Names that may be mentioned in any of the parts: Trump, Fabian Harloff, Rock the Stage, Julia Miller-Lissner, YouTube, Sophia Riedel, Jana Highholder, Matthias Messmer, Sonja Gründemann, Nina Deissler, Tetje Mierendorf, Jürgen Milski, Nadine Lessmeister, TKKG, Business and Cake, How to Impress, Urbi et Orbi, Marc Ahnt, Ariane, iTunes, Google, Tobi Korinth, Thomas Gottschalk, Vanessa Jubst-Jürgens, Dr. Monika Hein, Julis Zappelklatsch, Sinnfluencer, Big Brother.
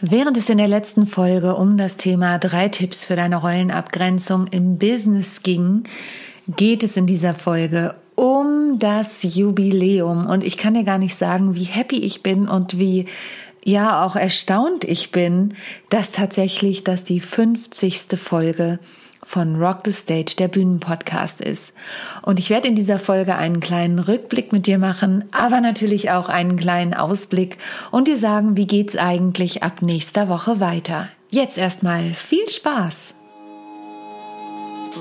Während es in der letzten Folge um das Thema 3 Tipps für deine Rollenabgrenzung im Business ging, geht es in dieser Folge um das Jubiläum. Und ich kann dir gar nicht sagen, wie happy ich bin und wie ja auch erstaunt ich bin, dass tatsächlich das die 50. Folge von Rock the Stage, der Bühnenpodcast ist. Und ich werde in dieser Folge einen kleinen Rückblick mit dir machen, aber natürlich auch einen kleinen Ausblick und dir sagen, wie geht's eigentlich ab nächster Woche weiter. Jetzt erstmal viel Spaß!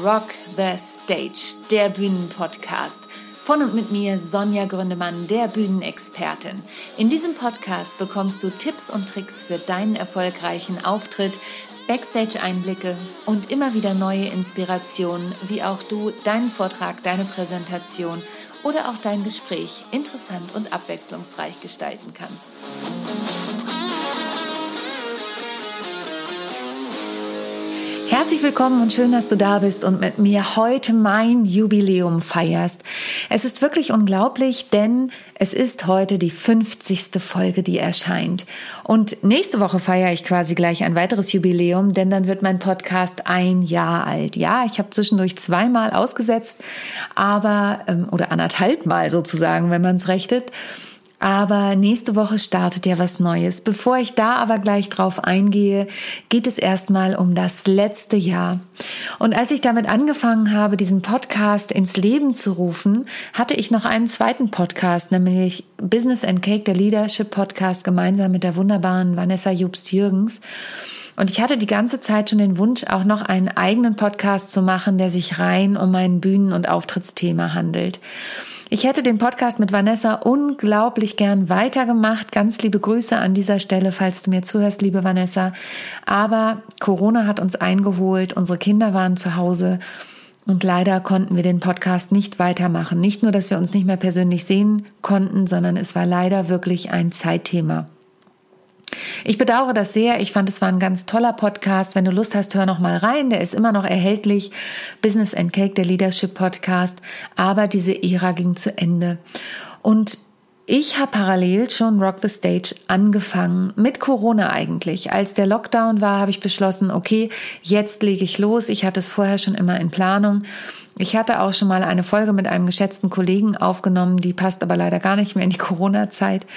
Rock the Stage, der Bühnenpodcast. Von und mit mir Sonja Gründemann, der Bühnenexpertin. In diesem Podcast bekommst du Tipps und Tricks für deinen erfolgreichen Auftritt, Backstage-Einblicke und immer wieder neue Inspirationen, wie auch du deinen Vortrag, deine Präsentation oder auch dein Gespräch interessant und abwechslungsreich gestalten kannst. Herzlich willkommen und schön, dass du da bist und mit mir heute mein Jubiläum feierst. Es ist wirklich unglaublich, denn es ist heute die 50. Folge, die erscheint. Und nächste Woche feiere ich quasi gleich ein weiteres Jubiläum, denn dann wird mein Podcast 1 Jahr alt. Ja, ich habe zwischendurch 2 Mal ausgesetzt, aber oder anderthalb Mal sozusagen, wenn man es rechnet. Aber nächste Woche startet ja was Neues. Bevor ich da aber gleich drauf eingehe, geht es erstmal um das letzte Jahr. Und als ich damit angefangen habe, diesen Podcast ins Leben zu rufen, hatte ich noch einen zweiten Podcast, nämlich Business and Cake, der Leadership Podcast, gemeinsam mit der wunderbaren Vanessa Jubst-Jürgens. Und ich hatte die ganze Zeit schon den Wunsch, auch noch einen eigenen Podcast zu machen, der sich rein um mein Bühnen- und Auftrittsthema handelt. Ich hätte den Podcast mit Vanessa unglaublich gern weitergemacht. Ganz liebe Grüße an dieser Stelle, falls du mir zuhörst, liebe Vanessa. Aber Corona hat uns eingeholt, unsere Kinder waren zu Hause und leider konnten wir den Podcast nicht weitermachen. Nicht nur, dass wir uns nicht mehr persönlich sehen konnten, sondern es war leider wirklich ein Zeitthema. Ich bedauere das sehr. Ich fand, es war ein ganz toller Podcast. Wenn du Lust hast, hör noch mal rein. Der ist immer noch erhältlich. Business and Cake, der Leadership Podcast. Aber diese Ära ging zu Ende. Und ich habe parallel schon Rock the Stage angefangen, mit Corona eigentlich. Als der Lockdown war, habe ich beschlossen, okay, jetzt lege ich los. Ich hatte es vorher schon immer in Planung. Ich hatte auch schon mal eine Folge mit einem geschätzten Kollegen aufgenommen, die passt aber leider gar nicht mehr in die Corona-Zeit.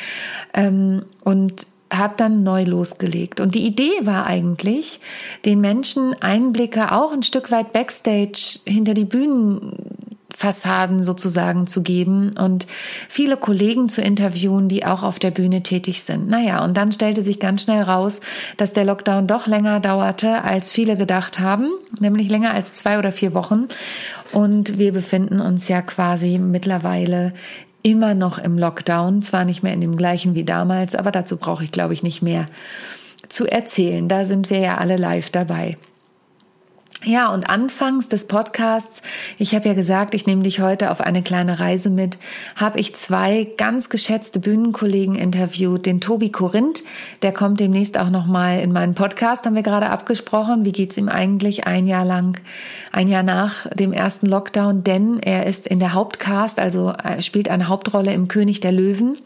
Und habe dann neu losgelegt. Und die Idee war eigentlich, den Menschen Einblicke auch ein Stück weit Backstage hinter die Bühnenfassaden sozusagen zu geben und viele Kollegen zu interviewen, die auch auf der Bühne tätig sind. Naja, und dann stellte sich ganz schnell raus, dass der Lockdown doch länger dauerte, als viele gedacht haben, nämlich länger als 2 oder 4 Wochen. Und wir befinden uns ja quasi mittlerweile immer noch im Lockdown, zwar nicht mehr in dem gleichen wie damals, aber dazu brauche ich, glaube ich, nicht mehr zu erzählen. Da sind wir ja alle live dabei. Ja, und anfangs des Podcasts, ich habe ja gesagt, ich nehme dich heute auf eine kleine Reise mit, habe ich 2 ganz geschätzte Bühnenkollegen interviewt, den Tobi Korinth, der kommt demnächst auch nochmal in meinen Podcast, haben wir gerade abgesprochen, wie geht's ihm eigentlich 1 Jahr nach dem ersten Lockdown, denn er ist in der Hauptcast, also spielt eine Hauptrolle im König der Löwen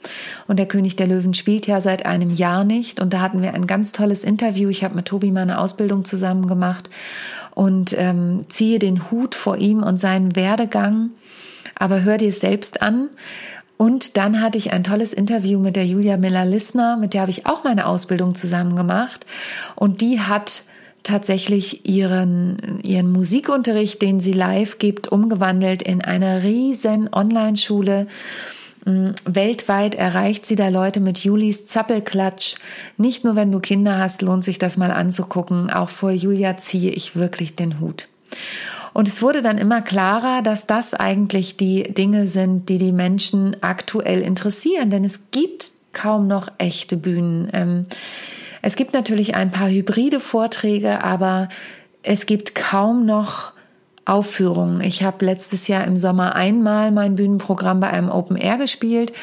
und der König der Löwen spielt ja seit einem Jahr nicht und da hatten wir ein ganz tolles Interview, ich habe mit Tobi meine Ausbildung zusammen gemacht und ziehe den Hut vor ihm und seinen Werdegang, aber hör dir es selbst an. Und dann hatte ich ein tolles Interview mit der Julia Miller-Lissner, mit der habe ich auch meine Ausbildung zusammen gemacht und die hat tatsächlich ihren Musikunterricht, den sie live gibt, umgewandelt in eine riesen Online-Schule. Weltweit erreicht sie da Leute mit Julis Zappelklatsch. Nicht nur, wenn du Kinder hast, lohnt sich das mal anzugucken. Auch vor Julia ziehe ich wirklich den Hut. Und es wurde dann immer klarer, dass das eigentlich die Dinge sind, die die Menschen aktuell interessieren. Denn es gibt kaum noch echte Bühnen. Es gibt natürlich ein paar hybride Vorträge, aber es gibt kaum noch Aufführungen. Ich habe letztes Jahr im Sommer einmal mein Bühnenprogramm bei einem Open Air gespielt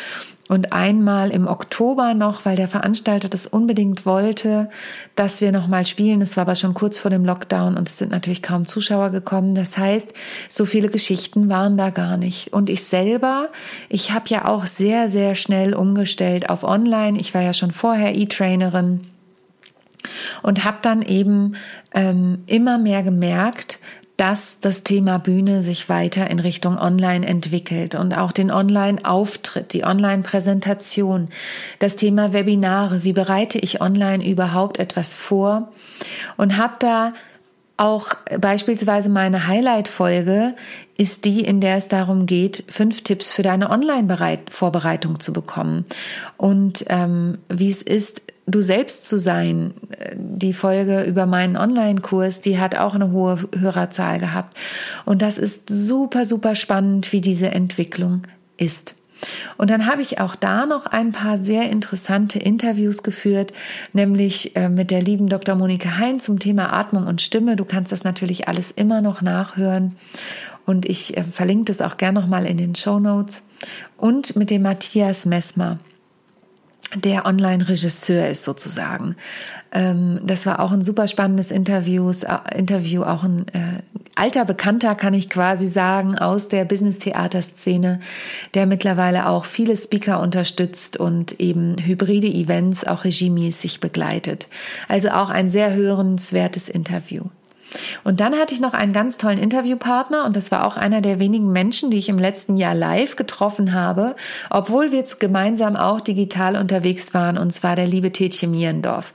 und einmal im Oktober noch, weil der Veranstalter das unbedingt wollte, dass wir nochmal spielen. Das war aber schon kurz vor dem Lockdown und es sind natürlich kaum Zuschauer gekommen. Das heißt, so viele Geschichten waren da gar nicht. Und ich selber, ich habe ja auch sehr, sehr schnell umgestellt auf online. Ich war ja schon vorher E-Trainerin. und habe dann eben immer mehr gemerkt, dass das Thema Bühne sich weiter in Richtung Online entwickelt und auch den Online-Auftritt, die Online-Präsentation, das Thema Webinare, wie bereite ich online überhaupt etwas vor, und habe da auch beispielsweise meine Highlight-Folge ist die, in der es darum geht, 5 Tipps für deine Online-Vorbereitung zu bekommen und wie es ist, du selbst zu sein. Die Folge über meinen Online-Kurs, die hat auch eine hohe Hörerzahl gehabt. Und das ist super, super spannend, wie diese Entwicklung ist. Und dann habe ich auch da noch ein paar sehr interessante Interviews geführt, nämlich mit der lieben Dr. Monika Hein zum Thema Atmung und Stimme. Du kannst das natürlich alles immer noch nachhören. Und ich verlinke das auch gerne nochmal in den Shownotes. Und mit dem Matthias Messmer, der Online-Regisseur ist sozusagen. Das war auch ein super spannendes Interview, auch ein alter Bekannter, kann ich quasi sagen, aus der Business-Theater-Szene, der mittlerweile auch viele Speaker unterstützt und eben hybride Events auch regiemäßig begleitet. Also auch ein sehr hörenswertes Interview. Und dann hatte ich noch einen ganz tollen Interviewpartner, und das war auch einer der wenigen Menschen, die ich im letzten Jahr live getroffen habe, obwohl wir jetzt gemeinsam auch digital unterwegs waren, und zwar der liebe Tetje Mierendorf.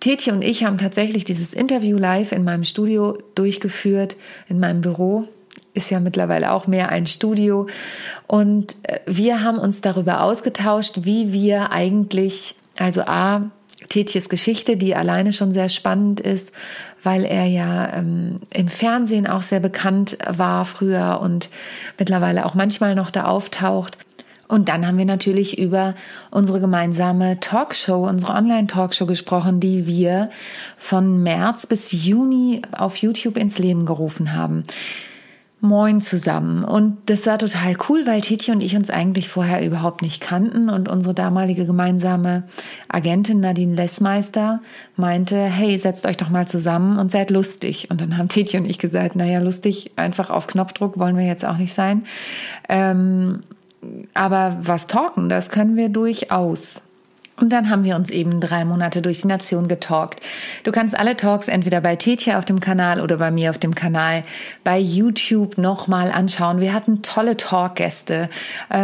Tetje und ich haben tatsächlich dieses Interview live in meinem Studio durchgeführt, in meinem Büro. Ist ja mittlerweile auch mehr ein Studio. Und wir haben uns darüber ausgetauscht, wie wir eigentlich, also A, Tetjes Geschichte, die alleine schon sehr spannend ist, weil er ja im Fernsehen auch sehr bekannt war früher und mittlerweile auch manchmal noch da auftaucht. Und dann haben wir natürlich über unsere gemeinsame Talkshow, unsere Online-Talkshow gesprochen, die wir von März bis Juni auf YouTube ins Leben gerufen haben. Moin zusammen. Und das war total cool, weil Tetje und ich uns eigentlich vorher überhaupt nicht kannten, und unsere damalige gemeinsame Agentin Nadine Lessmeister meinte, hey, setzt euch doch mal zusammen und seid lustig. Und dann haben Tetje und ich gesagt, naja, lustig, einfach auf Knopfdruck wollen wir jetzt auch nicht sein. Aber was talken, das können wir durchaus. Und dann haben wir uns eben 3 Monate durch die Nation getalkt. Du kannst alle Talks entweder bei Tetje auf dem Kanal oder bei mir auf dem Kanal bei YouTube nochmal anschauen. Wir hatten tolle Talkgäste.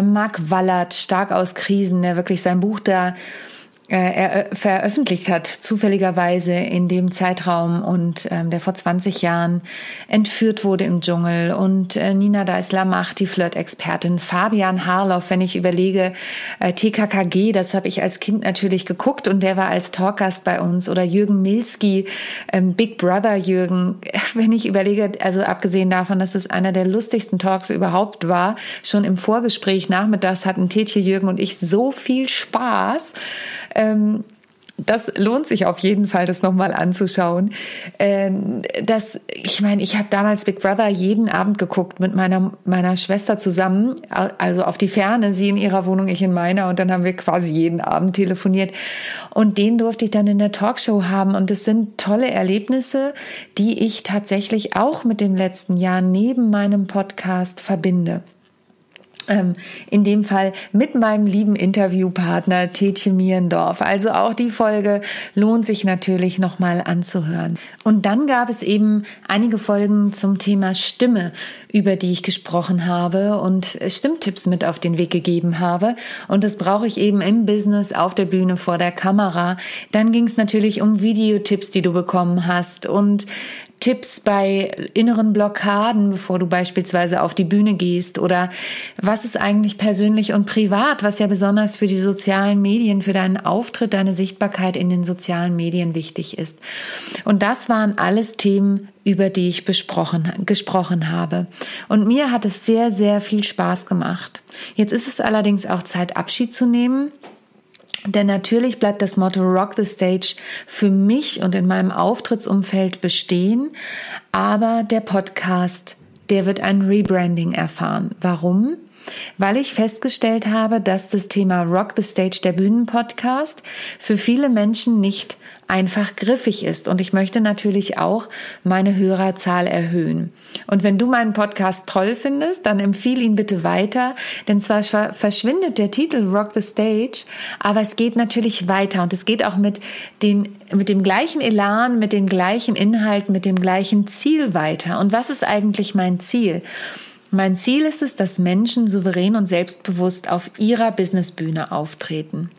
Marc Wallert, stark aus Krisen, der wirklich sein Buch da veröffentlicht hat, zufälligerweise in dem Zeitraum, und der vor 20 Jahren entführt wurde im Dschungel, und Nina Deissler macht die Flirt-Expertin, Fabian Harloff, wenn ich überlege, TKKG, das habe ich als Kind natürlich geguckt und der war als Talkgast bei uns, oder Jürgen Milski, Big Brother Jürgen, wenn ich überlege, also abgesehen davon, dass das einer der lustigsten Talks überhaupt war, schon im Vorgespräch nachmittags hatten Tetje, Jürgen und ich so viel Spaß. Das lohnt sich auf jeden Fall, das nochmal anzuschauen. Ich meine, ich habe damals Big Brother jeden Abend geguckt mit meiner Schwester zusammen, also auf die Ferne, sie in ihrer Wohnung, ich in meiner, und dann haben wir quasi jeden Abend telefoniert. Und den durfte ich dann in der Talkshow haben, und das sind tolle Erlebnisse, die ich tatsächlich auch mit dem letzten Jahr neben meinem Podcast verbinde. In dem Fall mit meinem lieben Interviewpartner Tetje Mierendorf. Also auch die Folge lohnt sich natürlich nochmal anzuhören. Und dann gab es eben einige Folgen zum Thema Stimme, über die ich gesprochen habe und Stimmtipps mit auf den Weg gegeben habe. Und das brauche ich eben im Business, auf der Bühne, vor der Kamera. Dann ging es natürlich um Videotipps, die du bekommen hast, und Tipps bei inneren Blockaden, bevor du beispielsweise auf die Bühne gehst, oder was ist eigentlich persönlich und privat, was ja besonders für die sozialen Medien, für deinen Auftritt, deine Sichtbarkeit in den sozialen Medien wichtig ist. Und das waren alles Themen, über die ich gesprochen habe. Und mir hat es sehr, sehr viel Spaß gemacht. Jetzt ist es allerdings auch Zeit, Abschied zu nehmen. Denn natürlich bleibt das Motto Rock the Stage für mich und in meinem Auftrittsumfeld bestehen, aber der Podcast, der wird ein Rebranding erfahren. Warum? weil ich festgestellt habe, dass das Thema Rock the Stage, der Bühnenpodcast, für viele Menschen nicht einfach griffig ist. Und ich möchte natürlich auch meine Hörerzahl erhöhen. Und wenn du meinen Podcast toll findest, dann empfehle ihn bitte weiter. Denn zwar verschwindet der Titel Rock the Stage, aber es geht natürlich weiter. Und es geht auch mit dem gleichen Elan, mit den gleichen Inhalten, mit dem gleichen Ziel weiter. Und was ist eigentlich mein Ziel? Mein Ziel ist es, dass Menschen souverän und selbstbewusst auf ihrer Businessbühne auftreten.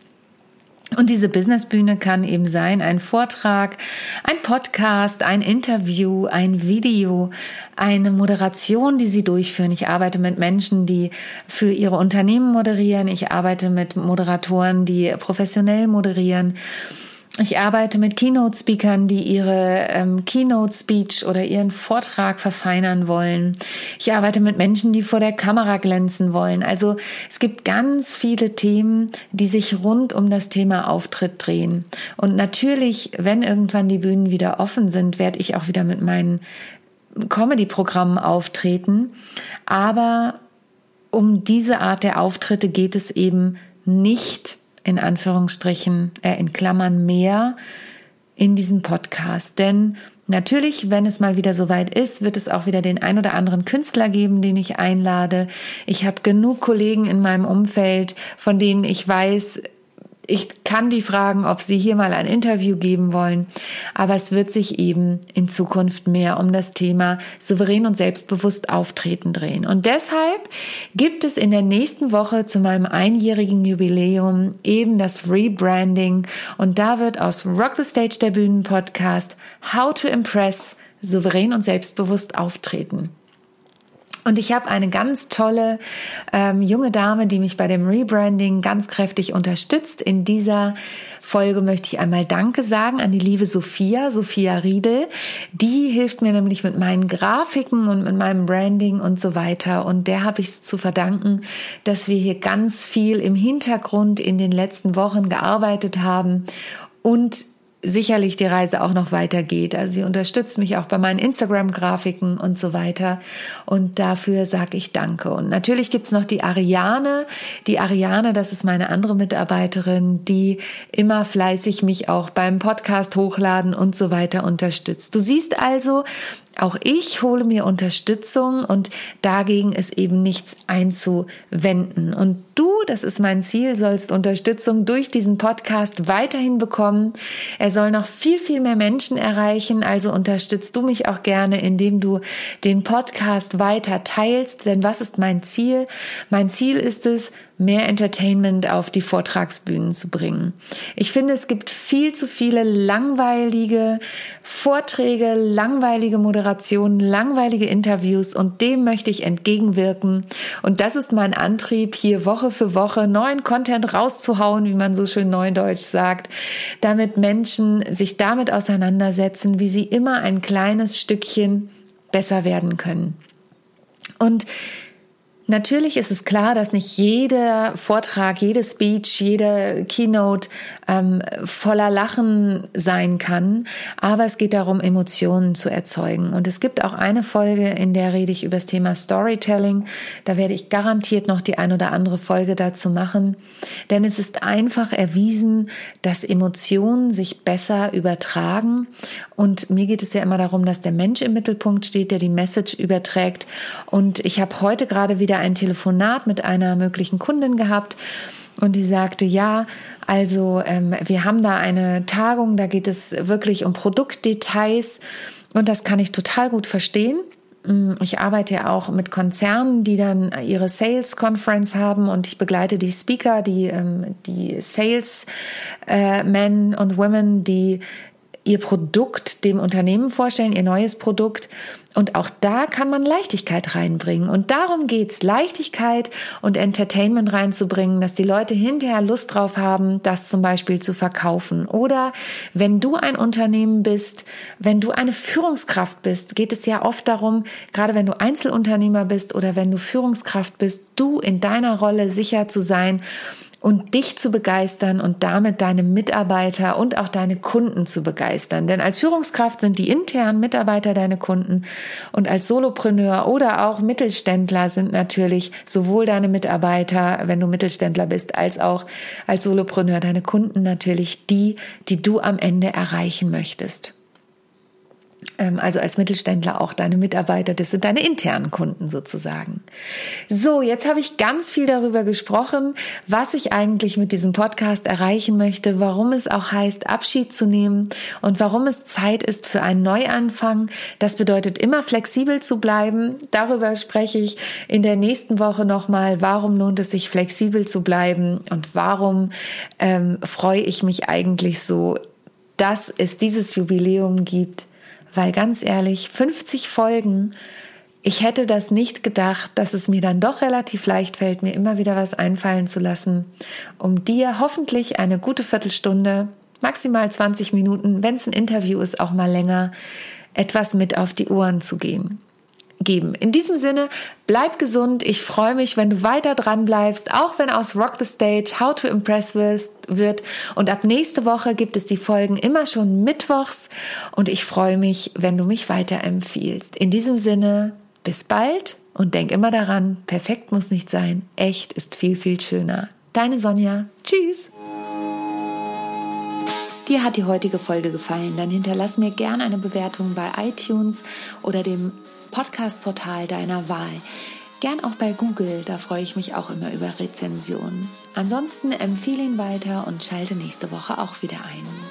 Und diese Businessbühne kann eben sein, ein Vortrag, ein Podcast, ein Interview, ein Video, eine Moderation, die sie durchführen. Ich arbeite mit Menschen, die für ihre Unternehmen moderieren. Ich arbeite mit Moderatoren, die professionell moderieren. Ich arbeite mit Keynote-Speakern, die ihre Keynote-Speech oder ihren Vortrag verfeinern wollen. Ich arbeite mit Menschen, die vor der Kamera glänzen wollen. Also es gibt ganz viele Themen, die sich rund um das Thema Auftritt drehen. Und natürlich, wenn irgendwann die Bühnen wieder offen sind, werde ich auch wieder mit meinen Comedy-Programmen auftreten. Aber um diese Art der Auftritte geht es eben nicht in Anführungsstrichen, in Klammern mehr in diesem Podcast. Denn natürlich, wenn es mal wieder soweit ist, wird es auch wieder den ein oder anderen Künstler geben, den ich einlade. Ich habe genug Kollegen in meinem Umfeld, von denen ich weiß, ich kann die fragen, ob sie hier mal ein Interview geben wollen. Aber es wird sich eben in Zukunft mehr um das Thema souverän und selbstbewusst auftreten drehen. Und deshalb gibt es in der nächsten Woche zu meinem einjährigen Jubiläum eben das Rebranding. Und da wird aus Rock the Stage, der Bühnenpodcast, How to Impress, souverän und selbstbewusst auftreten. Und ich habe eine ganz tolle junge Dame, die mich bei dem Rebranding ganz kräftig unterstützt. In dieser Folge möchte ich einmal Danke sagen an die liebe Sophia Riedel. Die hilft mir nämlich mit meinen Grafiken und mit meinem Branding und so weiter. Und der habe ich es zu verdanken, dass wir hier ganz viel im Hintergrund in den letzten Wochen gearbeitet haben und sicherlich die Reise auch noch weitergeht. Also sie unterstützt mich auch bei meinen Instagram-Grafiken und so weiter. Und dafür sage ich Danke. Und natürlich gibt es noch die Ariane. Die Ariane, das ist meine andere Mitarbeiterin, die immer fleißig mich auch beim Podcast hochladen und so weiter unterstützt. Du siehst also, auch ich hole mir Unterstützung und dagegen ist eben nichts einzuwenden. Und du, das ist mein Ziel, sollst Unterstützung durch diesen Podcast weiterhin bekommen. Er soll noch viel, viel mehr Menschen erreichen. Also unterstützt du mich auch gerne, indem du den Podcast weiter teilst. Denn was ist mein Ziel? Mein Ziel ist es, mehr Entertainment auf die Vortragsbühnen zu bringen. Ich finde, es gibt viel zu viele langweilige Vorträge, langweilige Moderationen, langweilige Interviews und dem möchte ich entgegenwirken. Und das ist mein Antrieb, hier Woche für Woche neuen Content rauszuhauen, wie man so schön neudeutsch sagt, damit Menschen sich damit auseinandersetzen, wie sie immer ein kleines Stückchen besser werden können. Und natürlich ist es klar, dass nicht jeder Vortrag, jede Speech, jede Keynote voller Lachen sein kann, aber es geht darum, Emotionen zu erzeugen. Und es gibt auch eine Folge, in der rede ich über das Thema Storytelling. Da werde ich garantiert noch die ein oder andere Folge dazu machen, denn es ist einfach erwiesen, dass Emotionen sich besser übertragen. Und mir geht es ja immer darum, dass der Mensch im Mittelpunkt steht, der die Message überträgt. Und ich habe heute gerade wieder ein Telefonat mit einer möglichen Kundin gehabt und die sagte, ja, also wir haben da eine Tagung, da geht es wirklich um Produktdetails und das kann ich total gut verstehen. Ich arbeite ja auch mit Konzernen, die dann ihre Sales Conference haben und ich begleite die Speaker, die Sales Men und Women, die ihr Produkt dem Unternehmen vorstellen, ihr neues Produkt. Und auch da kann man Leichtigkeit reinbringen. Und darum geht's, Leichtigkeit und Entertainment reinzubringen, dass die Leute hinterher Lust drauf haben, das zum Beispiel zu verkaufen. Oder wenn du ein Unternehmen bist, wenn du eine Führungskraft bist, geht es ja oft darum, gerade wenn du Einzelunternehmer bist oder wenn du Führungskraft bist, du in deiner Rolle sicher zu sein, und dich zu begeistern und damit deine Mitarbeiter und auch deine Kunden zu begeistern. Denn als Führungskraft sind die internen Mitarbeiter deine Kunden und als Solopreneur oder auch Mittelständler sind natürlich sowohl deine Mitarbeiter, wenn du Mittelständler bist, als auch als Solopreneur deine Kunden natürlich die, die du am Ende erreichen möchtest. Also als Mittelständler auch deine Mitarbeiter, das sind deine internen Kunden sozusagen. So, jetzt habe ich ganz viel darüber gesprochen, was ich eigentlich mit diesem Podcast erreichen möchte, warum es auch heißt, Abschied zu nehmen und warum es Zeit ist für einen Neuanfang. Das bedeutet, immer flexibel zu bleiben. Darüber spreche ich in der nächsten Woche nochmal, warum lohnt es sich, flexibel zu bleiben und warum freue ich mich eigentlich so, dass es dieses Jubiläum gibt. Weil ganz ehrlich, 50 Folgen, ich hätte das nicht gedacht, dass es mir dann doch relativ leicht fällt, mir immer wieder was einfallen zu lassen, um dir hoffentlich eine gute Viertelstunde, maximal 20 Minuten, wenn es ein Interview ist, auch mal länger, etwas mit auf die Ohren zu geben. In diesem Sinne, bleib gesund. Ich freue mich, wenn du weiter dran bleibst, auch wenn aus Rock the Stage How to Impress wird. Und ab nächste Woche gibt es die Folgen immer schon mittwochs. Und ich freue mich, wenn du mich weiterempfiehlst. In diesem Sinne, bis bald und denk immer daran, perfekt muss nicht sein. Echt ist viel, viel schöner. Deine Sonja. Tschüss. Dir hat die heutige Folge gefallen? Dann hinterlass mir gerne eine Bewertung bei iTunes oder dem Podcast-Portal deiner Wahl. Gern auch bei Google, da freue ich mich auch immer über Rezensionen. Ansonsten empfehle ihn weiter und schalte nächste Woche auch wieder ein.